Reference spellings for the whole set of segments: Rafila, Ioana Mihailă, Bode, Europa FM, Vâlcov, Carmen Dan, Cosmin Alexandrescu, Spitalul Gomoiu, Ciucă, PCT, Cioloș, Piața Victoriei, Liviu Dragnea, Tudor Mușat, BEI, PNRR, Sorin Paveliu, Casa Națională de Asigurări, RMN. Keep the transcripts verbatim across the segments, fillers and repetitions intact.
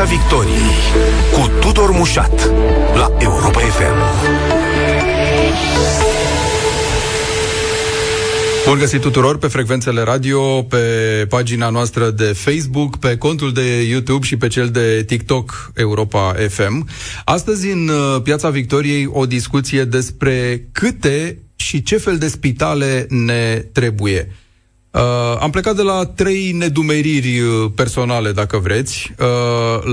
Piața Victoriei cu Tudor Mușat la Europa F M. Bun găsit tuturor pe frecvențele radio, pe pagina noastră de Facebook, pe contul de YouTube și pe cel de TikTok Europa F M. Astăzi în Piața Victoriei o discuție despre câte și ce fel de spitale ne trebuie. Uh, am plecat de la trei nedumeriri personale, dacă vreți. Uh,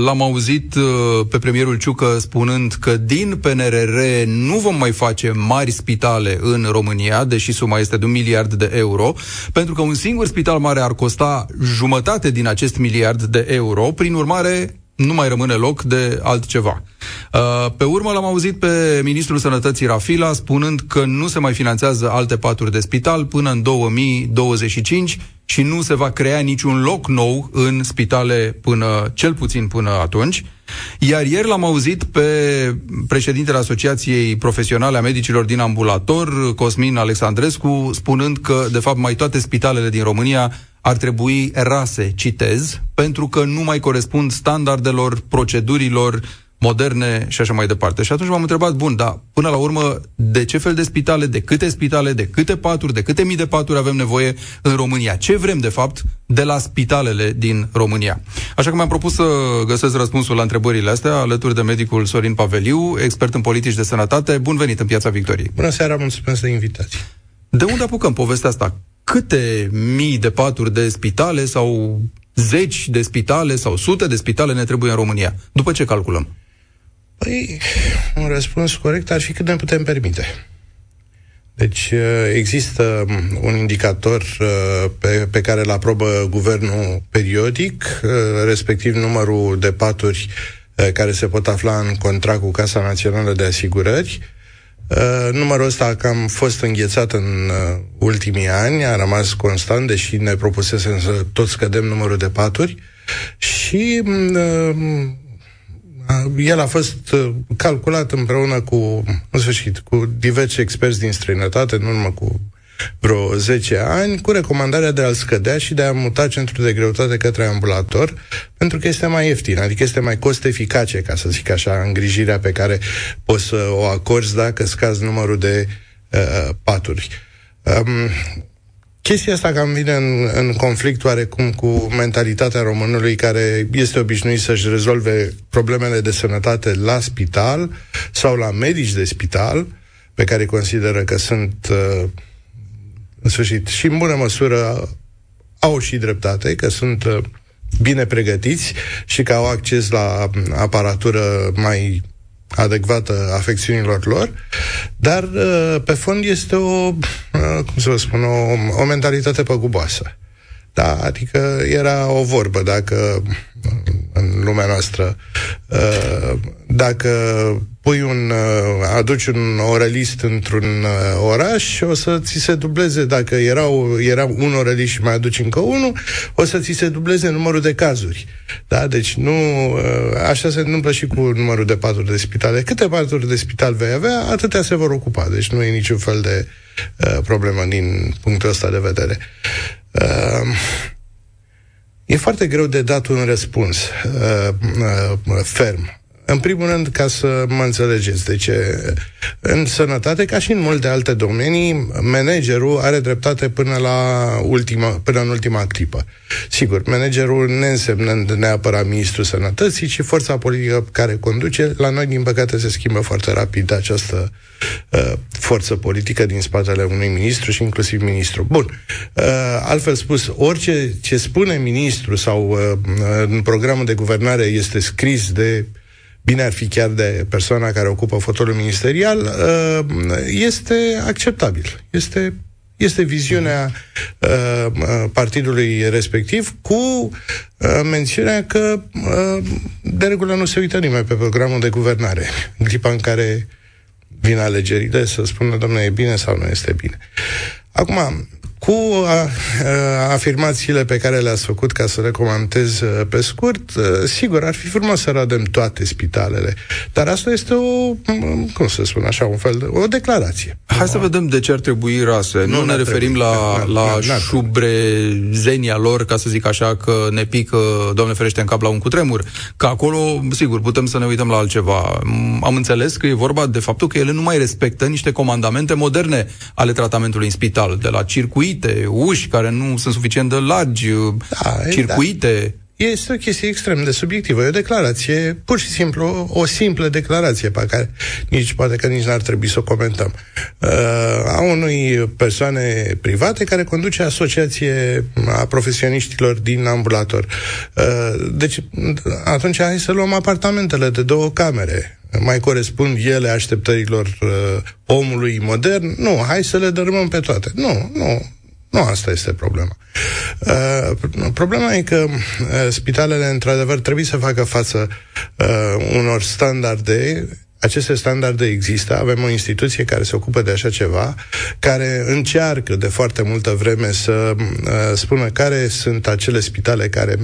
l-am auzit uh, pe premierul Ciucă spunând că din P N R R nu vom mai face mari spitale în România, deși suma este de un miliard de euro, pentru că un singur spital mare ar costa jumătate din acest miliard de euro, prin urmare nu mai rămâne loc de altceva. Pe urmă l-am auzit pe ministrul Sănătății Rafila spunând că nu se mai finanțează alte paturi de spital până în două mii douăzeci și cinci și nu se va crea niciun loc nou în spitale până, cel puțin până atunci. Iar ieri l-am auzit pe președintele Asociației Profesionale a Medicilor din Ambulator, Cosmin Alexandrescu, spunând că, de fapt, mai toate spitalele din România ar trebui rase, citez, pentru că nu mai corespund standardelor, procedurilor moderne și așa mai departe. Și atunci m-am întrebat, bun, dar până la urmă, de ce fel de spitale, de câte spitale, de câte paturi, de câte mii de paturi avem nevoie în România? Ce vrem, de fapt, de la spitalele din România? Așa că mi-am propus să găsesc răspunsul la întrebările astea, alături de medicul Sorin Paveliu, expert în politici de sănătate. Bun venit în Piața Victoriei! Bună seara, mulțumesc de invitație! De unde apucăm povestea asta? Câte mii de paturi de spitale sau zeci de spitale sau sute de spitale ne trebuie în România? După ce calculăm? Păi, un răspuns corect ar fi cât ne putem permite. Deci există un indicator pe, pe care îl aprobă guvernul periodic, respectiv numărul de paturi care se pot afla în contract cu Casa Națională de Asigurări. Uh, numărul ăsta cam fost înghețat în uh, ultimii ani, a rămas constant, deși ne propusesem să tot scădem numărul de paturi și uh, el a fost uh, calculat împreună cu, în sfârșit, cu diversi experți din străinătate, în urmă cu vreo zece ani, cu recomandarea de a-l scădea și de a muta centrul de greutate către ambulator, pentru că este mai ieftin, adică este mai cost eficace, ca să zic așa, îngrijirea pe care poți să o acorzi dacă scazi numărul de uh, paturi. Um, chestia asta cam vine în, în conflict oarecum cu mentalitatea românului care este obișnuit să-și rezolve problemele de sănătate la spital sau la medici de spital, pe care consideră că sunt... Uh, În sfârșit, și în bună măsură au și dreptate, că sunt bine pregătiți și că au acces la aparatură mai adecvată afecțiunilor lor, dar pe fond este o, cum să vă spun, o, o mentalitate păguboasă. Da, adică era o vorbă, dacă în lumea noastră, dacă pui un, aduci un oralist într-un oraș, o să ți se dubleze, dacă erau, erau un oralist și mai aduci încă unul, o să ți se dubleze numărul de cazuri. Da, deci nu, așa se întâmplă și cu numărul de paturi de spitale. Câte paturi de spital vei avea, atâtea se vor ocupa, deci nu e niciun fel de uh, problemă din punctul ăsta de vedere. Uh, e foarte greu de dat un răspuns uh, uh, ferm. În primul rând, ca să mă înțelegeți, deci în sănătate, ca și în multe alte domenii, managerul are dreptate până, la ultima, până în ultima clipă. Sigur, managerul ne însemnând neapărat ministrul sănătății, ci forța politică care conduce. La noi, din păcate, se schimbă foarte rapid această uh, forță politică din spatele unui ministru și inclusiv ministru. Bun, uh, altfel spus, orice ce spune ministru sau uh, în programul de guvernare este scris de... bine ar fi chiar de persoana care ocupă fotolul ministerial, este acceptabil. Este, este viziunea partidului respectiv cu mențiunea că de regulă nu se uită nimeni pe programul de guvernare. În clipa în care vin alegerile, să spună, domnule, e bine sau nu este bine. Acum, cu a, a, afirmațiile pe care le-ați făcut, ca să le comentez pe scurt. Sigur, ar fi frumos să radem toate spitalele, dar asta este o, cum să spun așa, un fel de, o declarație. Hai no. să vedem de ce ar trebui rase. Nu, nu ne referim trebui. la, la n-ar, șubrezenia lor, ca să zic așa, că ne pică, Doamne ferește, în cap la un cutremur. Că acolo, sigur, putem să ne uităm la altceva. Am înțeles că e vorba de faptul că ele nu mai respectă niște comandamente moderne ale tratamentului în spital, de la circuit, uși care nu sunt suficient de largi, da, circuite. Da. Este o chestie extrem de subiectivă, e o declarație, pur și simplu, o simplă declarație pe care nici, poate că nici n-ar trebui să o comentăm. Uh, a unui persoane private care conduce asociație a profesioniștilor din ambulator. Uh, deci, atunci hai să luăm apartamentele de două camere. Mai corespund ele așteptărilor uh, omului modern? Nu, hai să le dărâmăm pe toate. Nu, nu, nu asta este problema. Uh, problema e că uh, spitalele, într-adevăr, trebuie să facă față uh, unor standarde. Aceste standarde există, avem o instituție care se ocupă de așa ceva, care încearcă de foarte multă vreme să uh, spună care sunt acele spitale care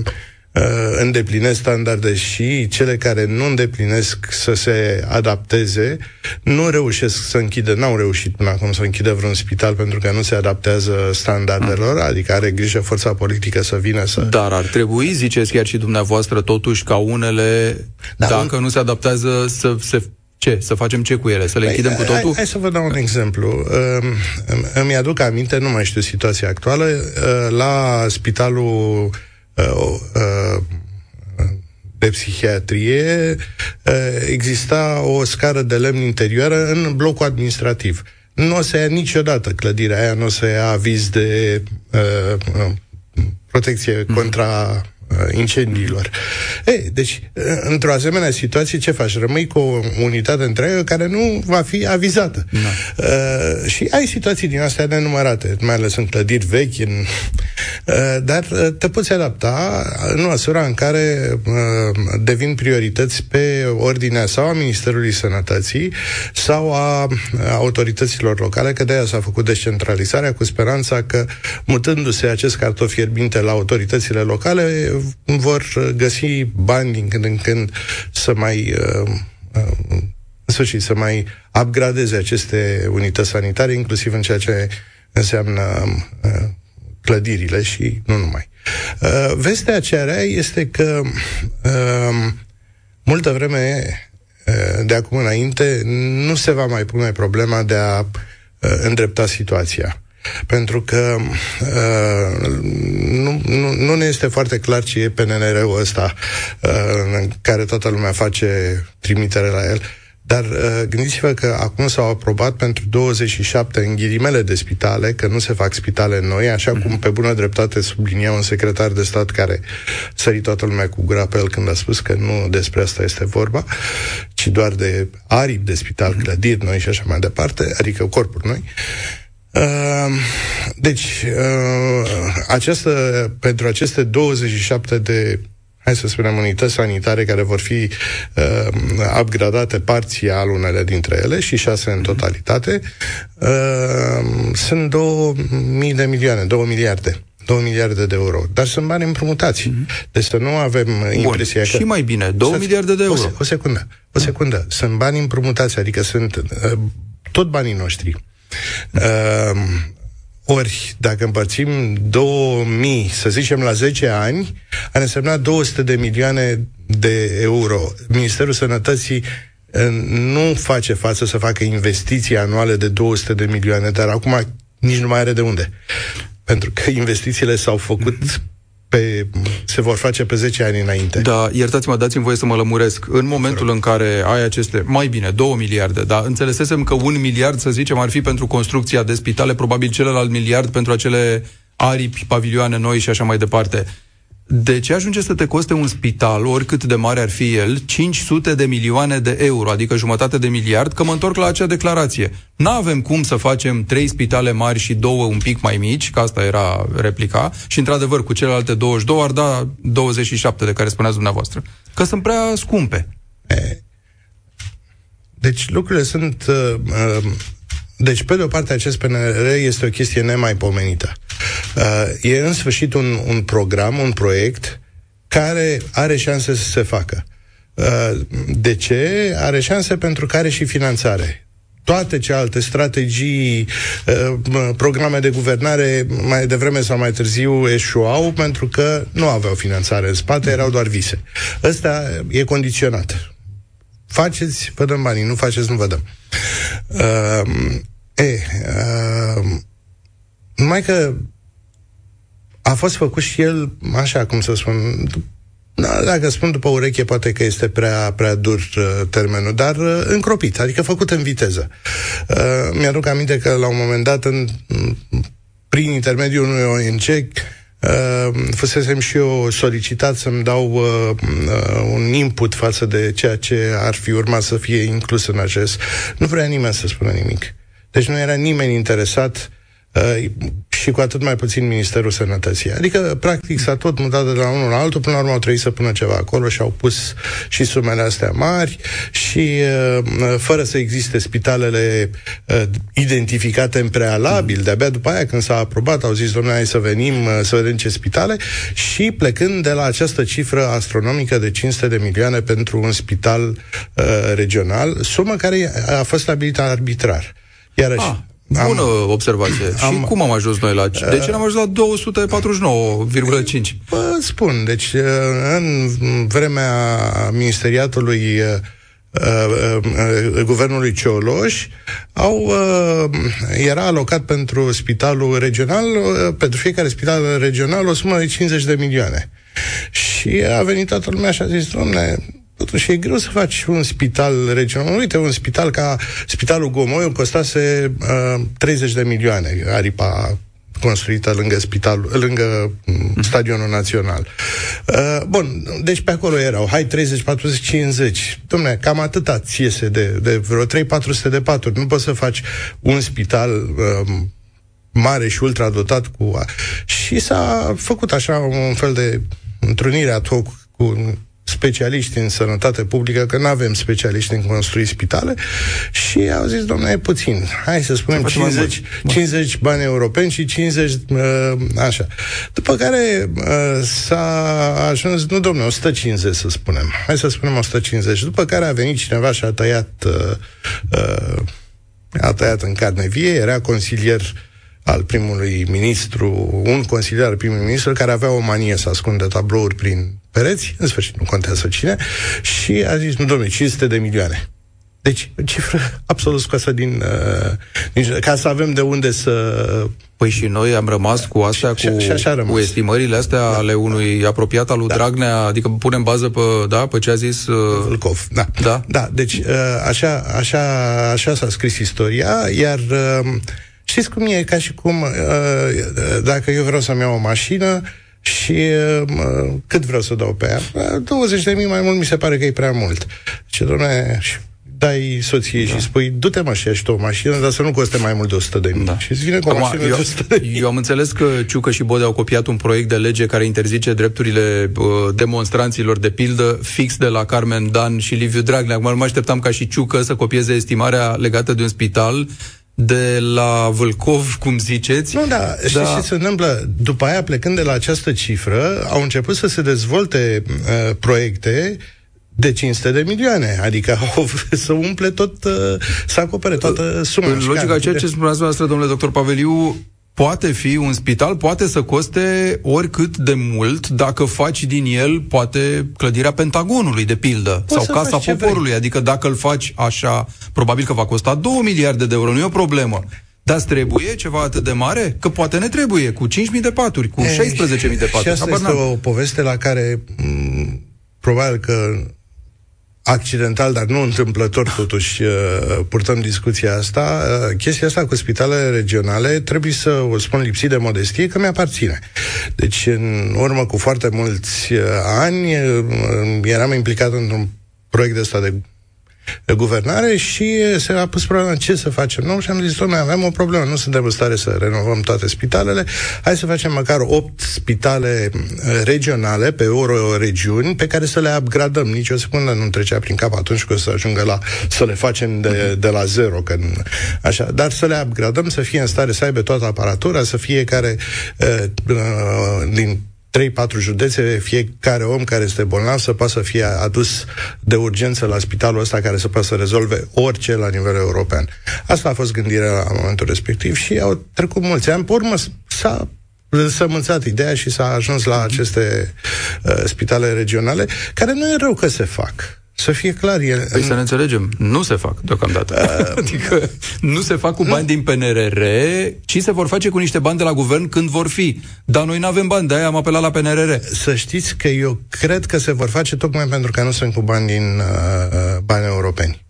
îndeplinesc standarde și cele care nu îndeplinesc să se adapteze. Nu reușesc să închidă, n-au reușit până acum să închidă vreun spital pentru că nu se adaptează standardelor, adică are grijă forța politică să vină să... Dar ar trebui, ziceți chiar și dumneavoastră, totuși ca unele, da, dacă un... nu se adaptează, să se... Ce? Să facem ce cu ele? Să le închidem cu totul? Hai, hai să vă dau un exemplu. Îmi aduc aminte, nu mai știu situația actuală, la spitalul de psihiatrie exista o scară de lemn interioară în blocul administrativ. Nu o să ia niciodată clădirea aia, nu o să ia aviz de uh, protecție contra incendiilor. Ei, deci, într-o asemenea situație, ce faci? Rămâi cu o unitate întreagă care nu va fi avizată. Da. Uh, și ai situații din astea nenumărate, mai ales în clădiri vechi, în... Uh, dar te poți adapta în măsura în care uh, devin priorități pe ordinea sau a Ministerului Sănătății sau a autorităților locale, că de-aia s-a făcut descentralizarea, cu speranța că, mutându-se acest cartof fierbinte la autoritățile locale, vor găsi bani din când în când să mai uh, uh, suși, să mai upgradeze aceste unități sanitare, inclusiv în ceea ce înseamnă uh, clădirile și nu numai. Uh, vestea cea rea este că uh, multă vreme uh, de acum înainte nu se va mai pune problema de a uh, îndrepta situația. Pentru că uh, nu, nu, nu ne este foarte clar ce e P N R R-ul ăsta uh, în care toată lumea face trimitere la el. Dar uh, gândiți-vă că acum s-au aprobat pentru douăzeci și șapte în ghilimele de spitale, că nu se fac spitale noi, așa cum pe bună dreptate sublinia un secretar de stat care sări toată lumea cu gura pe el când a spus că nu despre asta este vorba, ci doar de aripi de spital, clădiri noi și așa mai departe, adică corpuri noi. Deci, această, pentru aceste douăzeci și șapte de, hai să spunem, unități sanitare care vor fi upgradate parțial unele dintre ele și șase în totalitate, sunt două mii de milioane, două miliarde. două miliarde de euro. Dar sunt bani împrumutați. Mm-hmm. Deci să nu avem impresia Bun, că... și mai bine, două miliarde de euro. O, o secundă, o secundă. Sunt bani împrumutați, adică sunt tot banii noștri. Uh, ori, dacă împărțim două mii, să zicem, la zece ani, ar însemna două sute de milioane de euro. Ministerul Sănătății uh, nu face față să facă investiții anuale de două sute de milioane, dar acum nici nu mai are de unde. Pentru că investițiile s-au făcut... Pe, se vor face pe zece ani înainte. Da, iertați-mă, dați-mi voie să mă lămuresc. În momentul în care ai aceste, mai bine, două miliarde, dar înțelesesem că un miliard, să zicem, ar fi pentru construcția de spitale, probabil celălalt miliard pentru acele aripi, pavilioane noi și așa mai departe. De ce ajunge să te coste un spital, oricât de mare ar fi el, cinci sute de milioane de euro, adică jumătate de miliard, că mă întorc la acea declarație. N-avem cum să facem trei spitale mari și două un pic mai mici, că asta era replica, și într-adevăr cu celelalte douăzeci și două ar da douăzeci și șapte de care spuneați dumneavoastră, că sunt prea scumpe. Deci lucrurile sunt... Uh, uh, deci pe de o parte acest P N R R este o chestie nemaipomenită. Uh, e în sfârșit un, un program, un proiect care are șanse să se facă. Uh, de ce? Are șanse pentru că are și finanțare. Toate celelalte strategii, uh, programe de guvernare, mai devreme sau mai târziu, eșuau pentru că nu aveau finanțare în spate, erau doar vise. Ăsta e condiționat. Faceți, vă dăm banii, nu faceți, nu vă dăm. Uh, e, uh, numai că a fost făcut și el, așa cum să spun, dacă spun după ureche, poate că este prea, prea dur uh, termenul, dar uh, încropit, adică făcut în viteză. Uh, mi-aduc aminte că la un moment dat, în, prin intermediul unui O N G, Uh, fusesem și eu solicitat să-mi dau uh, uh, un input față de ceea ce ar fi urmat să fie inclus în acest. Nu vrea nimeni să spună nimic. Deci nu era nimeni interesat uh, și cu atât mai puțin Ministerul Sănătății. Adică, practic, s-a tot mutat de la unul la altul, până la urmă au trebuit să pună ceva acolo și au pus și sumele astea mari și uh, fără să existe spitalele uh, identificate în prealabil, de-abia după aia când s-a aprobat, au zis, domnule, hai să venim, uh, să vedem ce spitale, și plecând de la această cifră astronomică de cinci sute de milioane pentru un spital uh, regional, sumă care a fost stabilită arbitrar. Iarăși, ah. Bună am, observație. Am, și cum am ajuns noi la... De ce n-am ajuns la două sute patruzeci și nouă virgulă cinci? Vă spun, deci în vremea ministeriatului guvernului Cioloș au, era alocat pentru spitalul regional, pentru fiecare spital regional, o sumă de cincizeci de milioane. Și a venit toată lumea și a zis, dom'le, totuși e greu să faci un spital regional. Uite, un spital ca Spitalul Gomoiu costase uh, treizeci de milioane, aripa construită lângă, spital, lângă Stadionul Național. Uh, bun, deci pe acolo erau, hai, treizeci, patruzeci, cincizeci. Dom'le, cam atâta ți iese de, de vreo trei patru sute de paturi. Nu poți să faci un spital... Uh, mare și ultradotat cu... Și s-a făcut așa un fel de întrunire ad hoc cu specialiști în sănătate publică, că nu avem specialiști în construi spitale, și au zis, domnule, e puțin, hai să spunem cincizeci, cincizeci bani europeni și cincizeci așa. După care s-a ajuns, nu, domnule, o sută cincizeci să spunem, hai să spunem o sută cincizeci, după care a venit cineva și a tăiat a tăiat în carne vie, era consilier al primului ministru, un consilier al primului ministru care avea o manie să ascundă tablouri prin pereți, în sfârșit, nu contează cine, și a zis, nu, domnule, cinci sute de milioane. Deci, cifră absolut scoasă din... Uh, ca să avem de unde să... Păi și noi am rămas cu astea, și, cu, și așa rămas. Cu estimările astea, da, ale unui apropiat al lui, da, Dragnea, adică punem bază pe, da, pe ce a zis... Uh... Vâlcov, da. Da, da, deci uh, așa, așa, așa s-a scris istoria, iar... Uh, știți cum e? Ca și cum uh, dacă eu vreau să-mi iau o mașină și uh, cât vreau să dau pe ea? douăzeci de mii mai mult mi se pare că e prea mult. Ce, doamne, dai soției, da, și spui, du-te, mă, și ești o mașină, dar să nu coste mai mult de o sută de mii. Da. Și îți vine cu o mașină eu, de o sută de mii. Eu am înțeles că Ciucă și Bode au copiat un proiect de lege care interzice drepturile uh, demonstranților, de pildă, fix de la Carmen Dan și Liviu Dragnea. Acum nu mă așteptam ca și Ciucă să copieze estimarea legată de un spital de la Vâlcov, cum ziceți. Nu, da, da. Și ce se întâmplă? După aia, plecând de la această cifră, au început să se dezvolte uh, proiecte de cinci sute de milioane, adică au, să umple tot, uh, să acopere toată suma. În logica ceea ce spuneați dumneavoastră, domnule doctor Paveliu, poate fi un spital, poate să coste oricât de mult dacă faci din el, poate, clădirea Pentagonului, de pildă, poți sau Casa Poporului, adică dacă îl faci așa, probabil că va costa două miliarde de euro, nu e o problemă. Dar trebuie ceva atât de mare? Că poate ne trebuie, cu cinci mii de paturi, cu șaisprezece mii de paturi. Și asta este o poveste la care, m- probabil că accidental, dar nu întâmplător, totuși purtăm discuția asta. Chestia asta cu spitalele regionale, trebuie să o spun lipsit de modestie, că mi-aparține. Deci, în urmă cu foarte mulți ani, eram implicat într-un proiect de ăsta de guvernare și se a pus problema ce să facem noi și am zis, noi avem o problemă, nu suntem în stare să renovăm toate spitalele, hai să facem măcar opt spitale regionale pe euroregiuni pe care să le upgradăm. Nici o secundă nu trecea prin cap atunci că o să ajungă la să le facem de, de la zero, că, așa, dar să le upgradăm, să fie în stare să aibă toată aparatura, să fiecare uh, uh, din trei patru județe, fiecare om care este bolnav să poată să fie adus de urgență la spitalul ăsta care să poată să rezolve orice la nivel european. Asta a fost gândirea la momentul respectiv și au trecut mulți ani. Pe urmă s-a sămânțat ideea și s-a ajuns la aceste uh, spitale regionale, care nu e rău că se fac. Să fie clar. E... Păi să ne înțelegem, nu se fac deocamdată. Uh, adică nu se fac cu bani nu. din P N R R, ci se vor face cu niște bani de la guvern când vor fi. Dar noi nu avem bani, de-aia am apelat la P N R R. Să știți că eu cred că se vor face tocmai pentru că nu sunt cu bani din uh, bani europeni.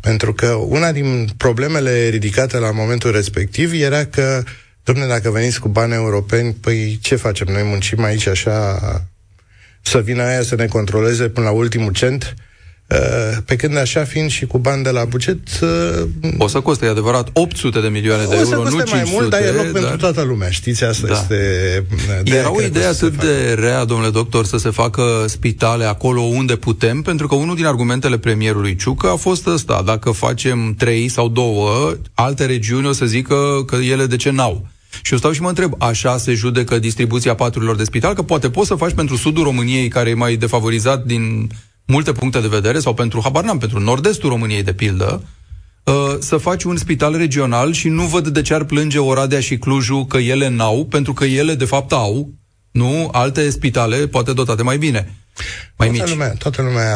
Pentru că una din problemele ridicate la momentul respectiv era că, dom'le, dacă veniți cu bani europeni, păi ce facem? Noi muncim aici așa să vină aia să ne controleze până la ultimul cent? Pe când așa fiind și cu bani de la buget... O să coste, e adevărat, opt sute de milioane de euro, nu cinci sute. O să coste mai mult, dar e loc dar... pentru toată lumea, știți, asta da. este... Era o idee atât de rea, domnule doctor, să se facă spitale acolo unde putem, pentru că unul din argumentele premierului Ciucă a fost ăsta, dacă facem trei sau două, alte regiuni o să zică că ele de ce n-au. Și eu stau și mă întreb, așa se judecă distribuția paturilor de spital? Că poate poți să faci pentru sudul României, care e mai defavorizat din... multe puncte de vedere, sau pentru, habar n-am, pentru nord-estul României, de pildă, să faci un spital regional și nu văd de ce ar plânge Oradea și Clujul că ele n-au, pentru că ele, de fapt, au, nu? Alte spitale, poate dotate mai bine, mai toată mici. Lumea, toată lumea,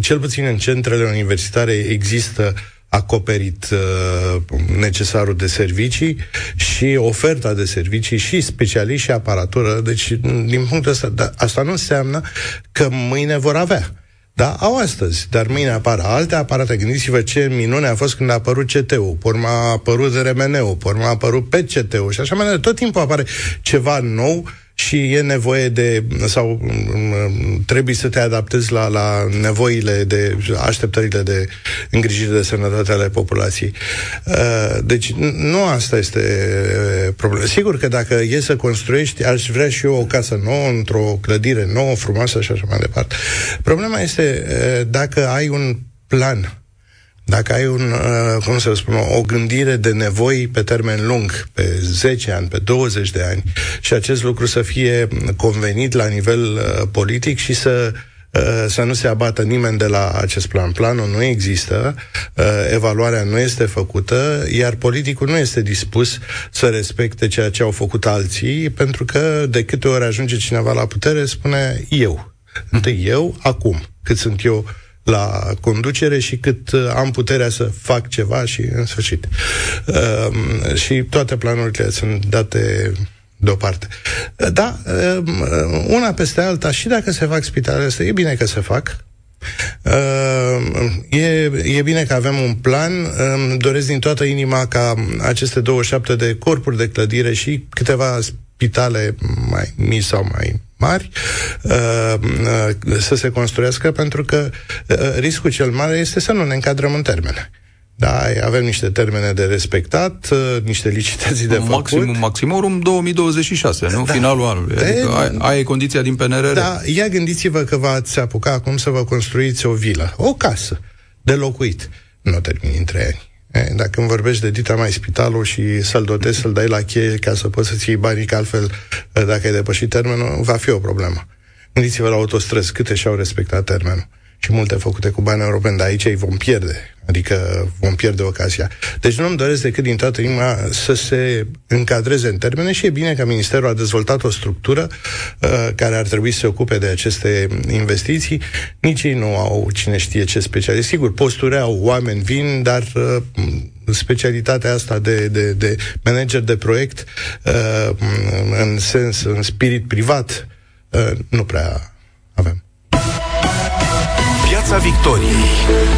cel puțin în centrele universitare, există acoperit uh, necesarul de servicii și oferta de servicii și specialiști și aparatură. Deci, din punctul ăsta, da, asta nu înseamnă că mâine vor avea. Da, au astăzi, dar mâine apar alte aparate. Gândiți-vă ce minune a fost când a apărut C T-ul, pe urmă a apărut R M N-ul, pe urmă a apărut P C T-ul și așa mai departe. Tot timpul apare ceva nou și e nevoie de, sau trebuie să te adaptezi la, la nevoile de, așteptările de îngrijire de sănătate ale populației. Deci nu asta este problema. Sigur că dacă e să construiești, aș vrea și eu o casă nouă, într-o clădire nouă, frumoasă și așa mai departe. Problema este dacă ai un plan, dacă ai un, cum să spun, o gândire de nevoi pe termen lung, pe zece ani, pe douăzeci de ani, și acest lucru să fie convenit la nivel politic și să, să nu se abată nimeni de la acest plan. Planul nu există, evaluarea nu este făcută, iar politicul nu este dispus să respecte ceea ce au făcut alții, pentru că de câte ori ajunge cineva la putere, spune eu. Întâi eu, acum, cât sunt eu la conducere și cât am puterea să fac ceva și în sfârșit. Uh, și toate planurile sunt date deoparte. Da, uh, una peste alta, și dacă se fac spitalele astea, e bine că se fac. Uh, e, e bine că avem un plan. Uh, doresc din toată inima ca aceste douăzeci și șapte de corpuri de clădire și câteva spitale mai mici sau mai mari să se construiască, pentru că riscul cel mare este să nu ne încadrăm în termene. Da, avem niște termene de respectat, niște licitații de făcut. Maximum, maximorum două mii douăzeci și șase, nu? Da. Finalul anului. De... Adică aia e condiția din P N R R. Da, ia gândiți-vă că v-ați apuca acum să vă construiți o vilă, o casă de locuit. Nu o termini în trei ani. Dacă îmi vorbești de dita mai spitalul și să-l dotezi, să-l dai la cheie ca să poți să-ți iei banii, că altfel, dacă ai depășit termenul, va fi o problemă. Gândiți-vă la autostrăzi, câte și-au respectat termenul. Și multe făcute cu bani europeni, dar aici îi vom pierde. Adică vom pierde ocazia. Deci nu îmi doresc decât din toată inima să se încadreze în termene și e bine că Ministerul a dezvoltat o structură uh, care ar trebui să se ocupe de aceste investiții. Nici ei nu au cine știe ce specialiști. Sigur, posturi au, oameni vin, dar uh, specialitatea asta de, de, de manager de proiect uh, în sens, în spirit privat, uh, nu prea avem. Piața Victoriei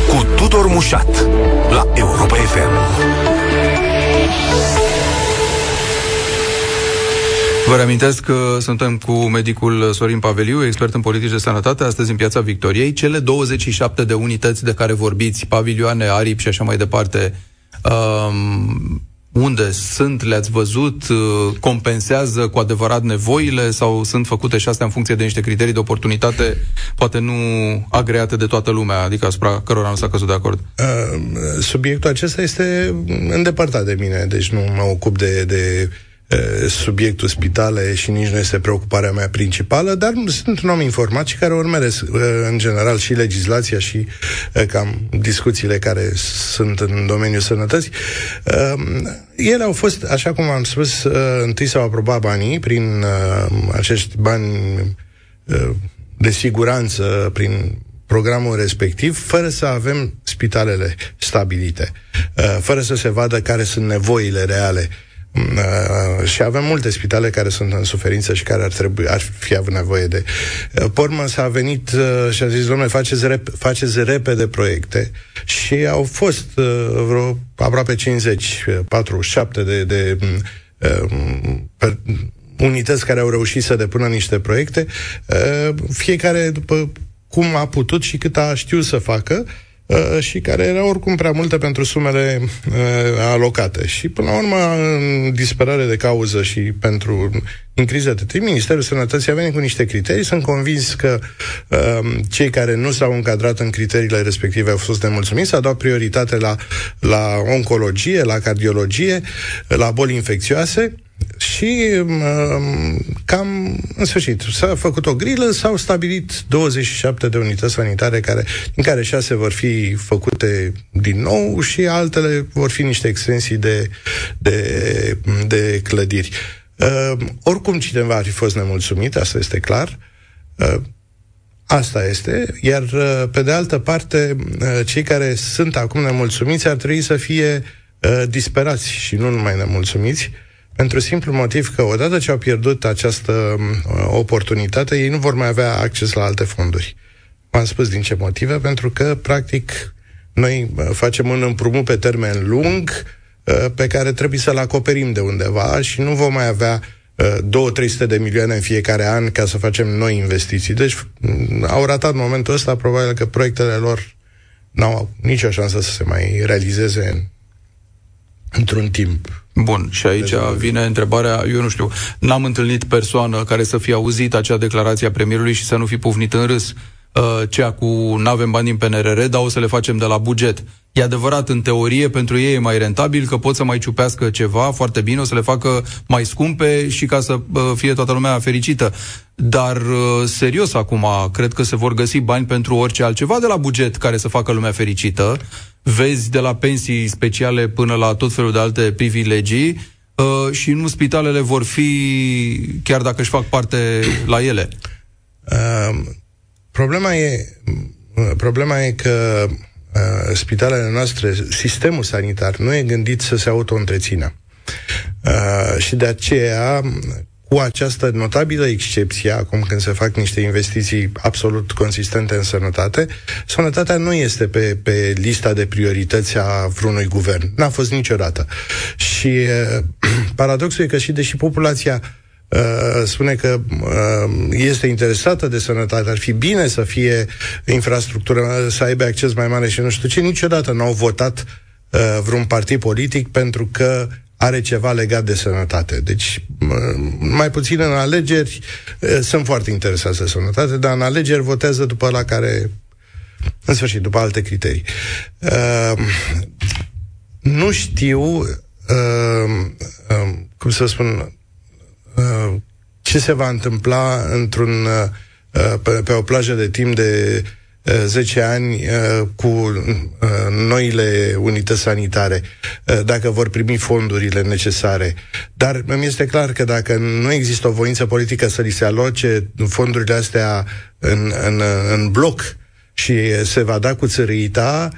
cu Tudor Mușat la Europa F M. Vă reamintesc că suntem cu medicul Sorin Paveliu, expert în politici de sănătate, astăzi în Piața Victoriei. Cele douăzeci și șapte de unități de care vorbiți, pavilioane, aripi și așa mai departe, um, unde sunt, le-ați văzut, compensează cu adevărat nevoile sau sunt făcute și astea în funcție de niște criterii de oportunitate, poate nu agreate de toată lumea, adică asupra cărora nu s-a căzut de acord? Subiectul acesta este îndepărtat de mine, deci nu mă ocup de... de... subiectul spitale și nici nu este preocuparea mea principală, dar sunt un om informat și care urmăresc în general și legislația și cam discuțiile care sunt în domeniul sănătății. Ele au fost, așa cum am spus, întâi s-au aprobat banii prin acești bani de siguranță, prin programul respectiv, fără să avem spitalele stabilite, fără să se vadă care sunt nevoile reale. Uh, și avem multe spitale care sunt în suferință și care ar trebui, ar fi avut nevoie de... Pe urmă s-a venit uh, și a zis, domnule, faceți, rep- faceți repede proiecte și au fost uh, vreo aproape cincizeci, patruzeci și șapte de, de uh, per- unități care au reușit să depună niște proiecte, uh, fiecare după cum a putut și cât a știut să facă, și care erau oricum prea multe pentru sumele uh, alocate. Și până la urmă, în disperare de cauză și pentru în criză de timp, Ministerul Sănătății a venit cu niște criterii. Sunt convins că uh, cei care nu s-au încadrat în criteriile respective au fost nemulțumiți. S-a dat prioritate la, la oncologie, la cardiologie, la boli infecțioase și uh, cam, în sfârșit, s-a făcut o grilă, s-au stabilit douăzeci și șapte de unități sanitare, care, din care șase vor fi făcute din nou și altele vor fi niște extensii de, de, de clădiri. Uh, oricum cineva ar fi fost nemulțumit, asta este clar. Uh, Asta este, iar uh, pe de altă parte, uh, cei care sunt acum nemulțumiți ar trebui să fie uh, disperați și nu numai nemulțumiți, pentru simplu motiv că odată ce au pierdut această uh, oportunitate, ei nu vor mai avea acces la alte fonduri. V-am spus din ce motive, pentru că, practic, noi facem un împrumut pe termen lung uh, pe care trebuie să-l acoperim de undeva și nu vom mai avea două-trei sute de milioane în fiecare an ca să facem noi investiții. Deci au ratat în momentul ăsta, probabil că proiectele lor n-au nicio șansă să se mai realizeze în, într-un timp. Bun, și aici vine întrebarea, eu nu știu, n-am întâlnit persoană care să fie auzit acea declarație a premierului și să nu fi pufnit în râs, cea cu n-avem bani din P N R R, dar o să le facem de la buget. E adevărat, în teorie, pentru ei e mai rentabil, că pot să mai ciupească ceva foarte bine, o să le facă mai scumpe și ca să fie toată lumea fericită. Dar, serios, acum, cred că se vor găsi bani pentru orice altceva de la buget care să facă lumea fericită. Vezi de la pensii speciale până la tot felul de alte privilegii și nu spitalele vor fi, chiar dacă își fac parte la ele. Um... Problema e, problema e că uh, spitalele noastre, sistemul sanitar, nu e gândit să se auto-întrețină. Uh, și de aceea, cu această notabilă excepție, acum când se fac niște investiții absolut consistente în sănătate, sănătatea nu este pe, pe lista de priorități a vreunui guvern. N-a fost niciodată. Și uh, paradoxul e că și deși populația Uh, spune că uh, este interesată de sănătate, ar fi bine să fie infrastructură, să aibă acces mai mare și nu știu ce, niciodată n-au votat uh, vreun partid politic pentru că are ceva legat de sănătate. Deci, uh, mai puțin în alegeri, uh, sunt foarte interesați de sănătate, dar în alegeri votează după la care, în sfârșit, după alte criterii. Uh, nu știu, uh, uh, cum să spun, ce se va întâmpla într-un, pe, pe o plajă de timp de zece ani cu noile unități sanitare, dacă vor primi fondurile necesare. Dar mi este clar că dacă nu există o voință politică să li se aloce fondurile astea în, în, în bloc și se va da cu țărâita,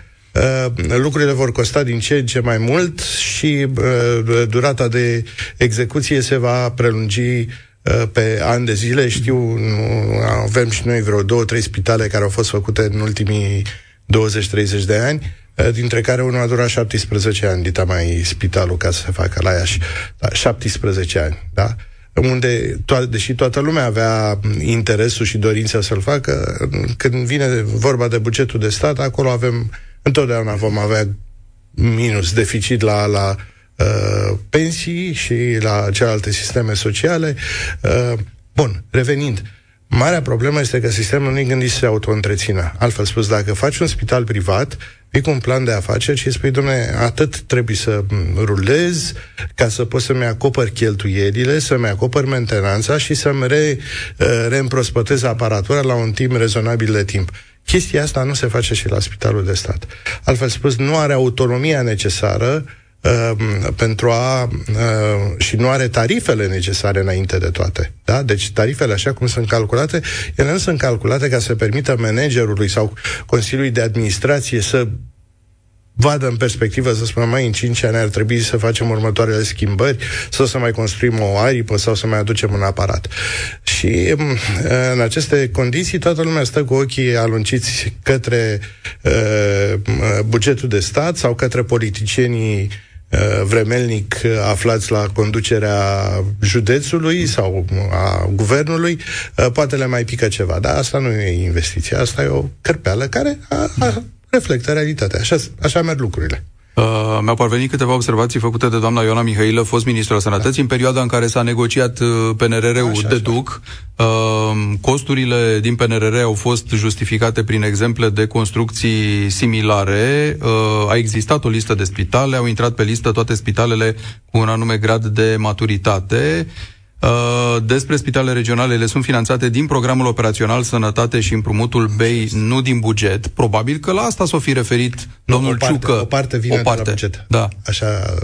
Uh, lucrurile vor costa din ce în ce mai mult și uh, durata de execuție se va prelungi uh, pe ani de zile. Știu, nu, avem și noi vreo două, trei spitale care au fost făcute în ultimii douăzeci-treizeci de ani, uh, dintre care unul a durat șaptesprezece ani, dita mai spitalul, ca să se facă la Iași. Da, șaptesprezece ani, da? unde, to- deși toată lumea avea interesul și dorința să-l facă, când vine vorba de bugetul de stat, acolo avem, întotdeauna vom avea minus, deficit la... la Uh, pensii și la celelalte sisteme sociale. Uh, bun, revenind, marea problemă este că sistemul nu e gândit să se auto-întrețină. Altfel spus, dacă faci un spital privat, vii cu un plan de afaceri și spui, dom'le, atât trebuie să rulez ca să pot să-mi acopăr cheltuielile, să-mi acopăr mentenanța și să-mi re, uh, reîmprospătez aparatura la un timp rezonabil de timp. Chestia asta nu se face și la spitalul de stat. Altfel spus, nu are autonomia necesară pentru a și nu are tarifele necesare înainte de toate. Da? Deci tarifele așa cum sunt calculate, ele nu sunt calculate ca să permită managerului sau Consiliului de Administrație să vadă în perspectivă, să spunem, mai în cinci ani ar trebui să facem următoarele schimbări sau să mai construim o aripă sau să mai aducem un aparat. Și în aceste condiții toată lumea stă cu ochii alunciți către uh, bugetul de stat sau către politicienii uh, vremelnic aflați la conducerea județului sau a guvernului. Uh, poate le mai pică ceva, dar asta nu e investiție, asta e o cărpeală care... A, a, reflectă realitatea. Așa, așa merg lucrurile. Uh, mi-au parvenit câteva observații făcute de doamna Ioana Mihailă, fost ministru al Sănătății, da, în perioada în care s-a negociat P N R R-ul. Așa, deduc. Așa. Uh, costurile din P N R R au fost justificate prin exemple de construcții similare. Uh, a existat o listă de spitale, au intrat pe listă toate spitalele cu un anume grad de maturitate. Despre spitalele regionale, le sunt finanțate din programul operațional Sănătate și împrumutul B E I, nu din buget. Probabil că la asta s-o fi referit nu, domnul o parte, Ciucă. O parte vine o parte. De la buget. Da. Așa.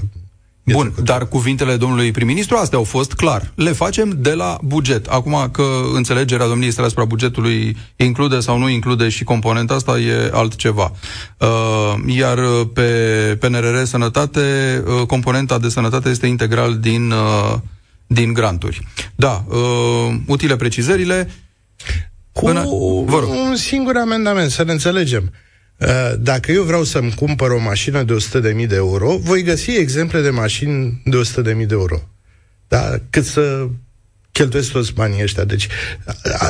Bun, dar cuvintele domnului prim-ministru astea au fost clar. Le facem de la buget. Acum că înțelegerea domniei sale asupra bugetului include sau nu include și componenta asta e altceva. Iar pe P N R R Sănătate, componenta de sănătate este integral din... din granturi. Da, uh, utile precizările. Cu până... un singur amendament, să ne înțelegem. Uh, dacă eu vreau să-mi cumpăr o mașină de o sută de mii de euro, voi găsi exemple de mașini de o sută de mii de euro. Da? Cât să cheltuiesc toți banii ăștia. Deci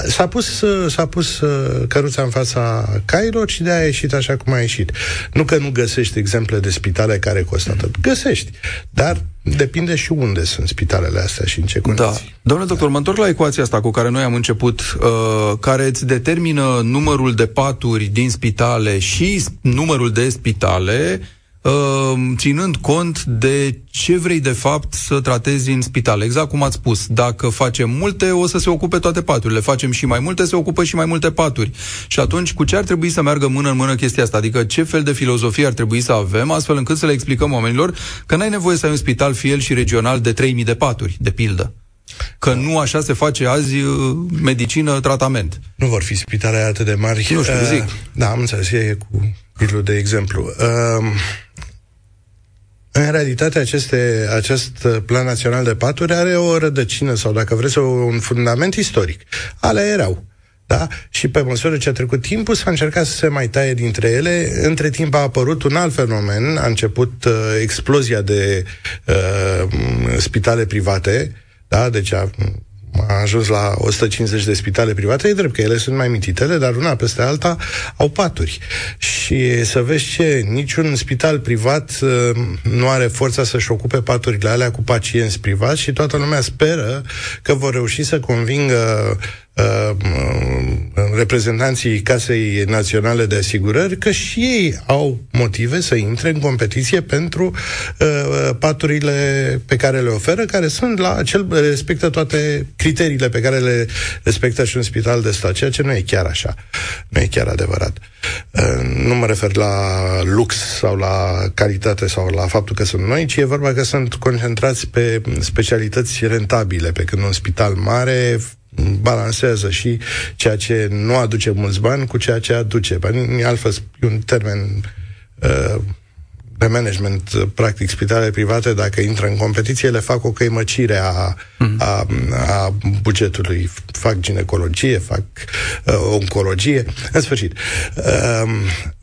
s-a pus, s-a pus căruța în fața cailor și de aia a ieșit așa cum a ieșit. Nu că nu găsești exemple de spitale care costă atât. Găsești, dar depinde și unde sunt spitalele astea și în ce condiții. Da. Domnule doctor, da, mă întorc la ecuația asta cu care noi am început, uh, care îți determină numărul de paturi din spitale și numărul de spitale, ținând cont de ce vrei de fapt să tratezi în spital. Exact cum ați spus, dacă facem multe, o să se ocupe toate paturile. Facem și mai multe, se ocupă și mai multe paturi. Și atunci, cu ce ar trebui să meargă mână în mână chestia asta? Adică ce fel de filozofie ar trebui să avem, astfel încât să le explicăm oamenilor că n-ai nevoie să ai un spital, fie el și regional, de trei mii de paturi, de pildă. Că nu așa se face azi medicină, tratament. Nu vor fi spitale atât de mari. Nu știu, uh, zic. Da, am înțeles, e cu pilul de exemplu. Uh, În realitate, aceste, acest plan național de paturi are o rădăcină sau, dacă vreți, un fundament istoric. Ale erau. Da? Și pe măsură ce a trecut timpul, s-a încercat să se mai taie dintre ele. Între timp a apărut un alt fenomen. A început uh, explozia de uh, spitale private. Da? Deci a, a ajuns la o sută cincizeci de spitale private. E drept că ele sunt mai mititele, dar una peste alta au paturi. Și să vezi ce, niciun spital privat uh, nu are forța să-și ocupe paturile alea cu pacienți privați și toată lumea speră că vor reuși să convingă uh, reprezentanții Casei Naționale de Asigurări că și ei au motive să intre în competiție pentru uh, paturile pe care le oferă, care sunt la cel, respectă toate criteriile pe care le respectă și un spital de stat, ceea ce nu e chiar așa. Nu e chiar adevărat. Uh, nu mă refer la lux sau la calitate sau la faptul că sunt noi, ci e vorba că sunt concentrați pe specialități rentabile, pe când un spital mare balansează și ceea ce nu aduce mulți bani cu ceea ce aduce. Altfel, e un termen uh, de management, practic, spitalele private, dacă intră în competiție, le fac o căimăcire a, a, a bugetului. Fac ginecologie, fac uh, oncologie, în sfârșit. Uh,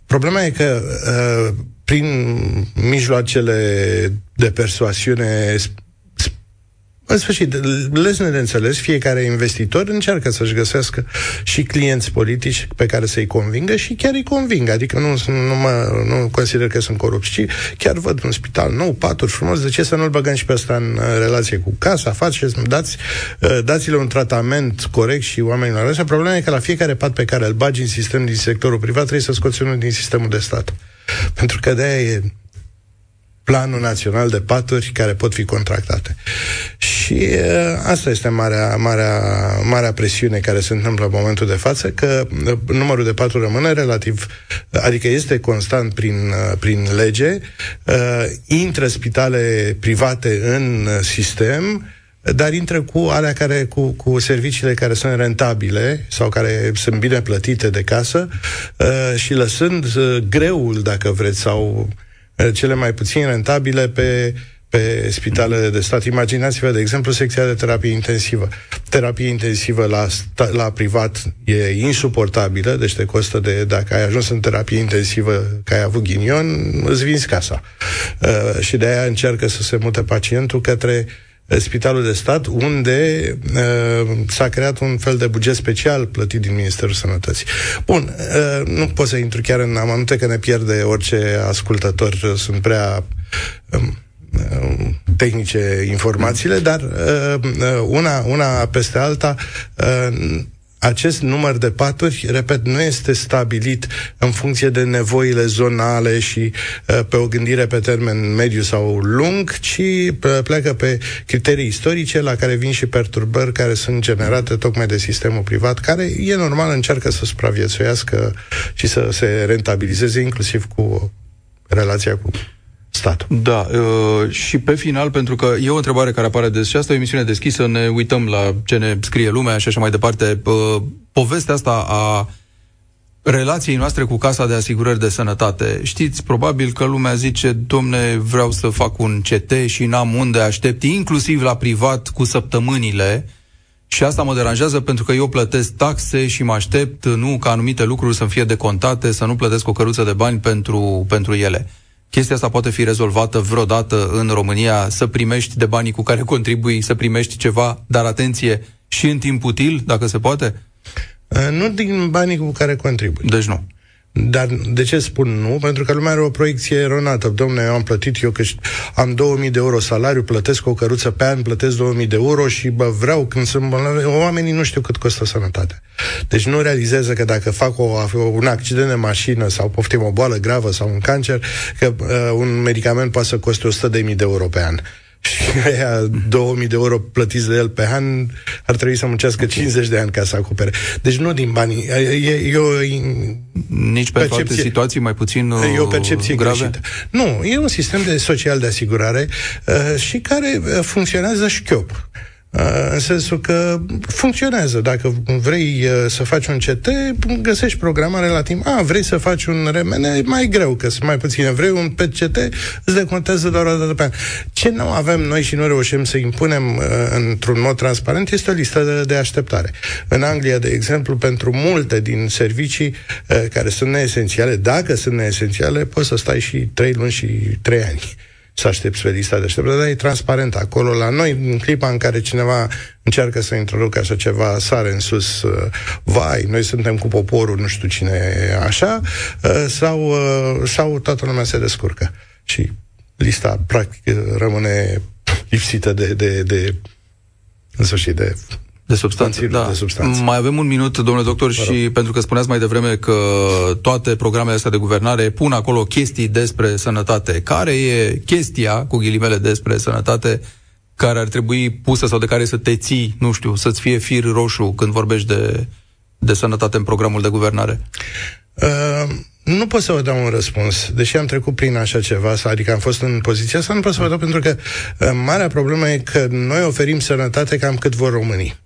problema e că uh, prin mijloacele de persoasiune În sfârșit, lesne de înțeles, fiecare investitor încearcă să-și găsească și clienți politici pe care să-i convingă și chiar îi convingă. Adică nu, nu, mă, nu consider că sunt corupți, ci chiar văd un spital nou, paturi frumos, de ce să nu-l băgăm și pe ăsta în relație cu casa? Faceți, dați, dați-le un tratament corect și oamenilor ăsta. Problema e că la fiecare pat pe care îl bagi în sistem din sectorul privat trebuie să scoți unul din sistemul de stat. Pentru că de-aia e Planul Național de Paturi care pot fi contractate. Și asta este marea, marea, marea presiune care se întâmplă în momentul de față, că numărul de paturi rămâne relativ, adică este constant prin, prin lege, intră spitale private în sistem, dar intră cu alea care, cu, cu serviciile care sunt rentabile sau care sunt bine plătite de casă și lăsând greul, dacă vreți, sau cele mai puțin rentabile pe, pe spitalele de stat. Imaginați-vă, de exemplu, secția de terapie intensivă. Terapie intensivă la, sta, la privat e insuportabilă, deci te costă de, dacă ai ajuns în terapie intensivă, că ai avut ghinion, îți vinzi casa. Uh, și de aia încearcă să se mute pacientul către Spitalul de Stat, unde uh, s-a creat un fel de buget special plătit din Ministerul Sănătății. Bun, uh, nu pot să intru chiar în amănunte că ne pierde orice ascultător, sunt prea um, tehnice informațiile, dar uh, una, una peste alta, uh, acest număr de paturi, repet, nu este stabilit în funcție de nevoile zonale și uh, pe o gândire pe termen mediu sau lung, ci pleacă pe criterii istorice la care vin și perturbări care sunt generate tocmai de sistemul privat, care, e normal, încearcă să supraviețuiască și să se rentabilizeze inclusiv cu relația cu statul. Da, uh, și pe final, pentru că e o întrebare care apare des și asta e o emisiune deschisă, ne uităm la ce ne scrie lumea și așa mai departe. Uh, povestea asta a relației noastre cu Casa de Asigurări de Sănătate. Știți, probabil că lumea zice, domne, vreau să fac un C T și n-am unde aștept, inclusiv la privat cu săptămânile, și asta mă deranjează pentru că eu plătesc taxe și mă aștept, nu, ca anumite lucruri să-mi fie decontate, să nu plătesc o căruță de bani pentru, pentru ele. Chestia asta poate fi rezolvată vreodată în România, să primești de banii cu care contribui, să primești ceva, dar atenție, și în timp util, dacă se poate? Nu din banii cu care contribui. Deci nu. Dar de ce spun nu? Pentru că lumea are o proiecție eronată. Dom'le, eu am plătit, eu că am două mii de euro salariu, plătesc o căruță pe an, plătesc două mii de euro și bă, vreau când sunt bolnavi. Oamenii nu știu cât costă sănătatea. Deci nu realizează că dacă fac o, un accident de mașină sau poftim o boală gravă sau un cancer, că uh, un medicament poate să coste o sută de mii de euro pe an. Și aia două mii de euro plătiți de el pe an ar trebui să muncească cincizeci de ani ca să acopere. Deci nu din banii. E, e o, Nici pe toate situații, mai puțin e o percepție grave. Greșită. Nu, e un sistem de social de asigurare uh, și care funcționează șchiop. În sensul că funcționează. Dacă vrei să faci un C T, găsești programare la timp. A, vrei să faci un R M N, e mai greu, că sunt mai puține. Vrei un P C T, îți decontează doar o dată pe an. Ce nu avem noi și nu reușim să impunem într-un mod transparent este o listă de așteptare. În Anglia, de exemplu, pentru multe din servicii care sunt neesențiale, dacă sunt neesențiale, poți să stai și trei luni și trei ani să aștepți pe lista de așteptare, dar e transparent acolo. La noi, în clipa în care cineva încearcă să introducă așa ceva, sare în sus, vai, noi suntem cu poporul, nu știu cine așa, sau, sau toată lumea se descurcă. Și lista, practic, rămâne lipsită de, de, de în sfârșit, de... De substanță, da. De substanță. Mai avem un minut, domnule doctor, și pentru că spuneați mai devreme că toate programele astea de guvernare pun acolo chestii despre sănătate. Care e chestia, cu ghilimele, despre sănătate care ar trebui pusă sau de care să te ții, nu știu, să-ți fie fir roșu când vorbești de, de sănătate în programul de guvernare? Uh... Nu pot să vă dau un răspuns, deși am trecut prin așa ceva, adică am fost în poziția asta, nu pot să vă dau, pentru că uh, marea problemă e că noi oferim sănătate cam cât vor românii.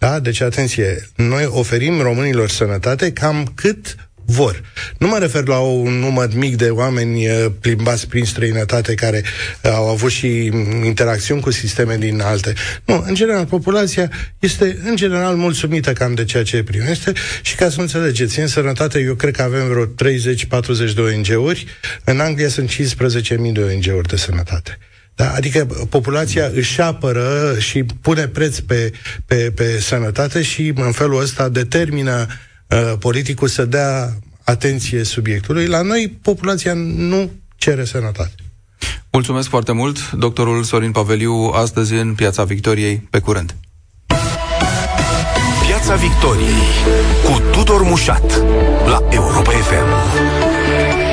Da? Deci, atenție, noi oferim românilor sănătate cam cât vor. Nu mă refer la un număr mic de oameni plimbați prin străinătate care au avut și interacțiuni cu sisteme din alte. Nu, în general, populația este, în general, mulțumită cam de ceea ce primește și, ca să înțelegeți, în sănătate eu cred că avem vreo treizeci patruzeci de O N G-uri. În Anglia sunt cincisprezece mii de O N G-uri de sănătate. Da? Adică populația își apără și pune preț pe, pe, pe sănătate și în felul ăsta determină uh, politicul să dea atenție subiectului. La noi populația nu cere sănătate. Mulțumesc foarte mult, doctorul Sorin Paveliu, astăzi în Piața Victoriei. Pe curând! Piața Victoriei cu Tudor Mușat la Europa F M.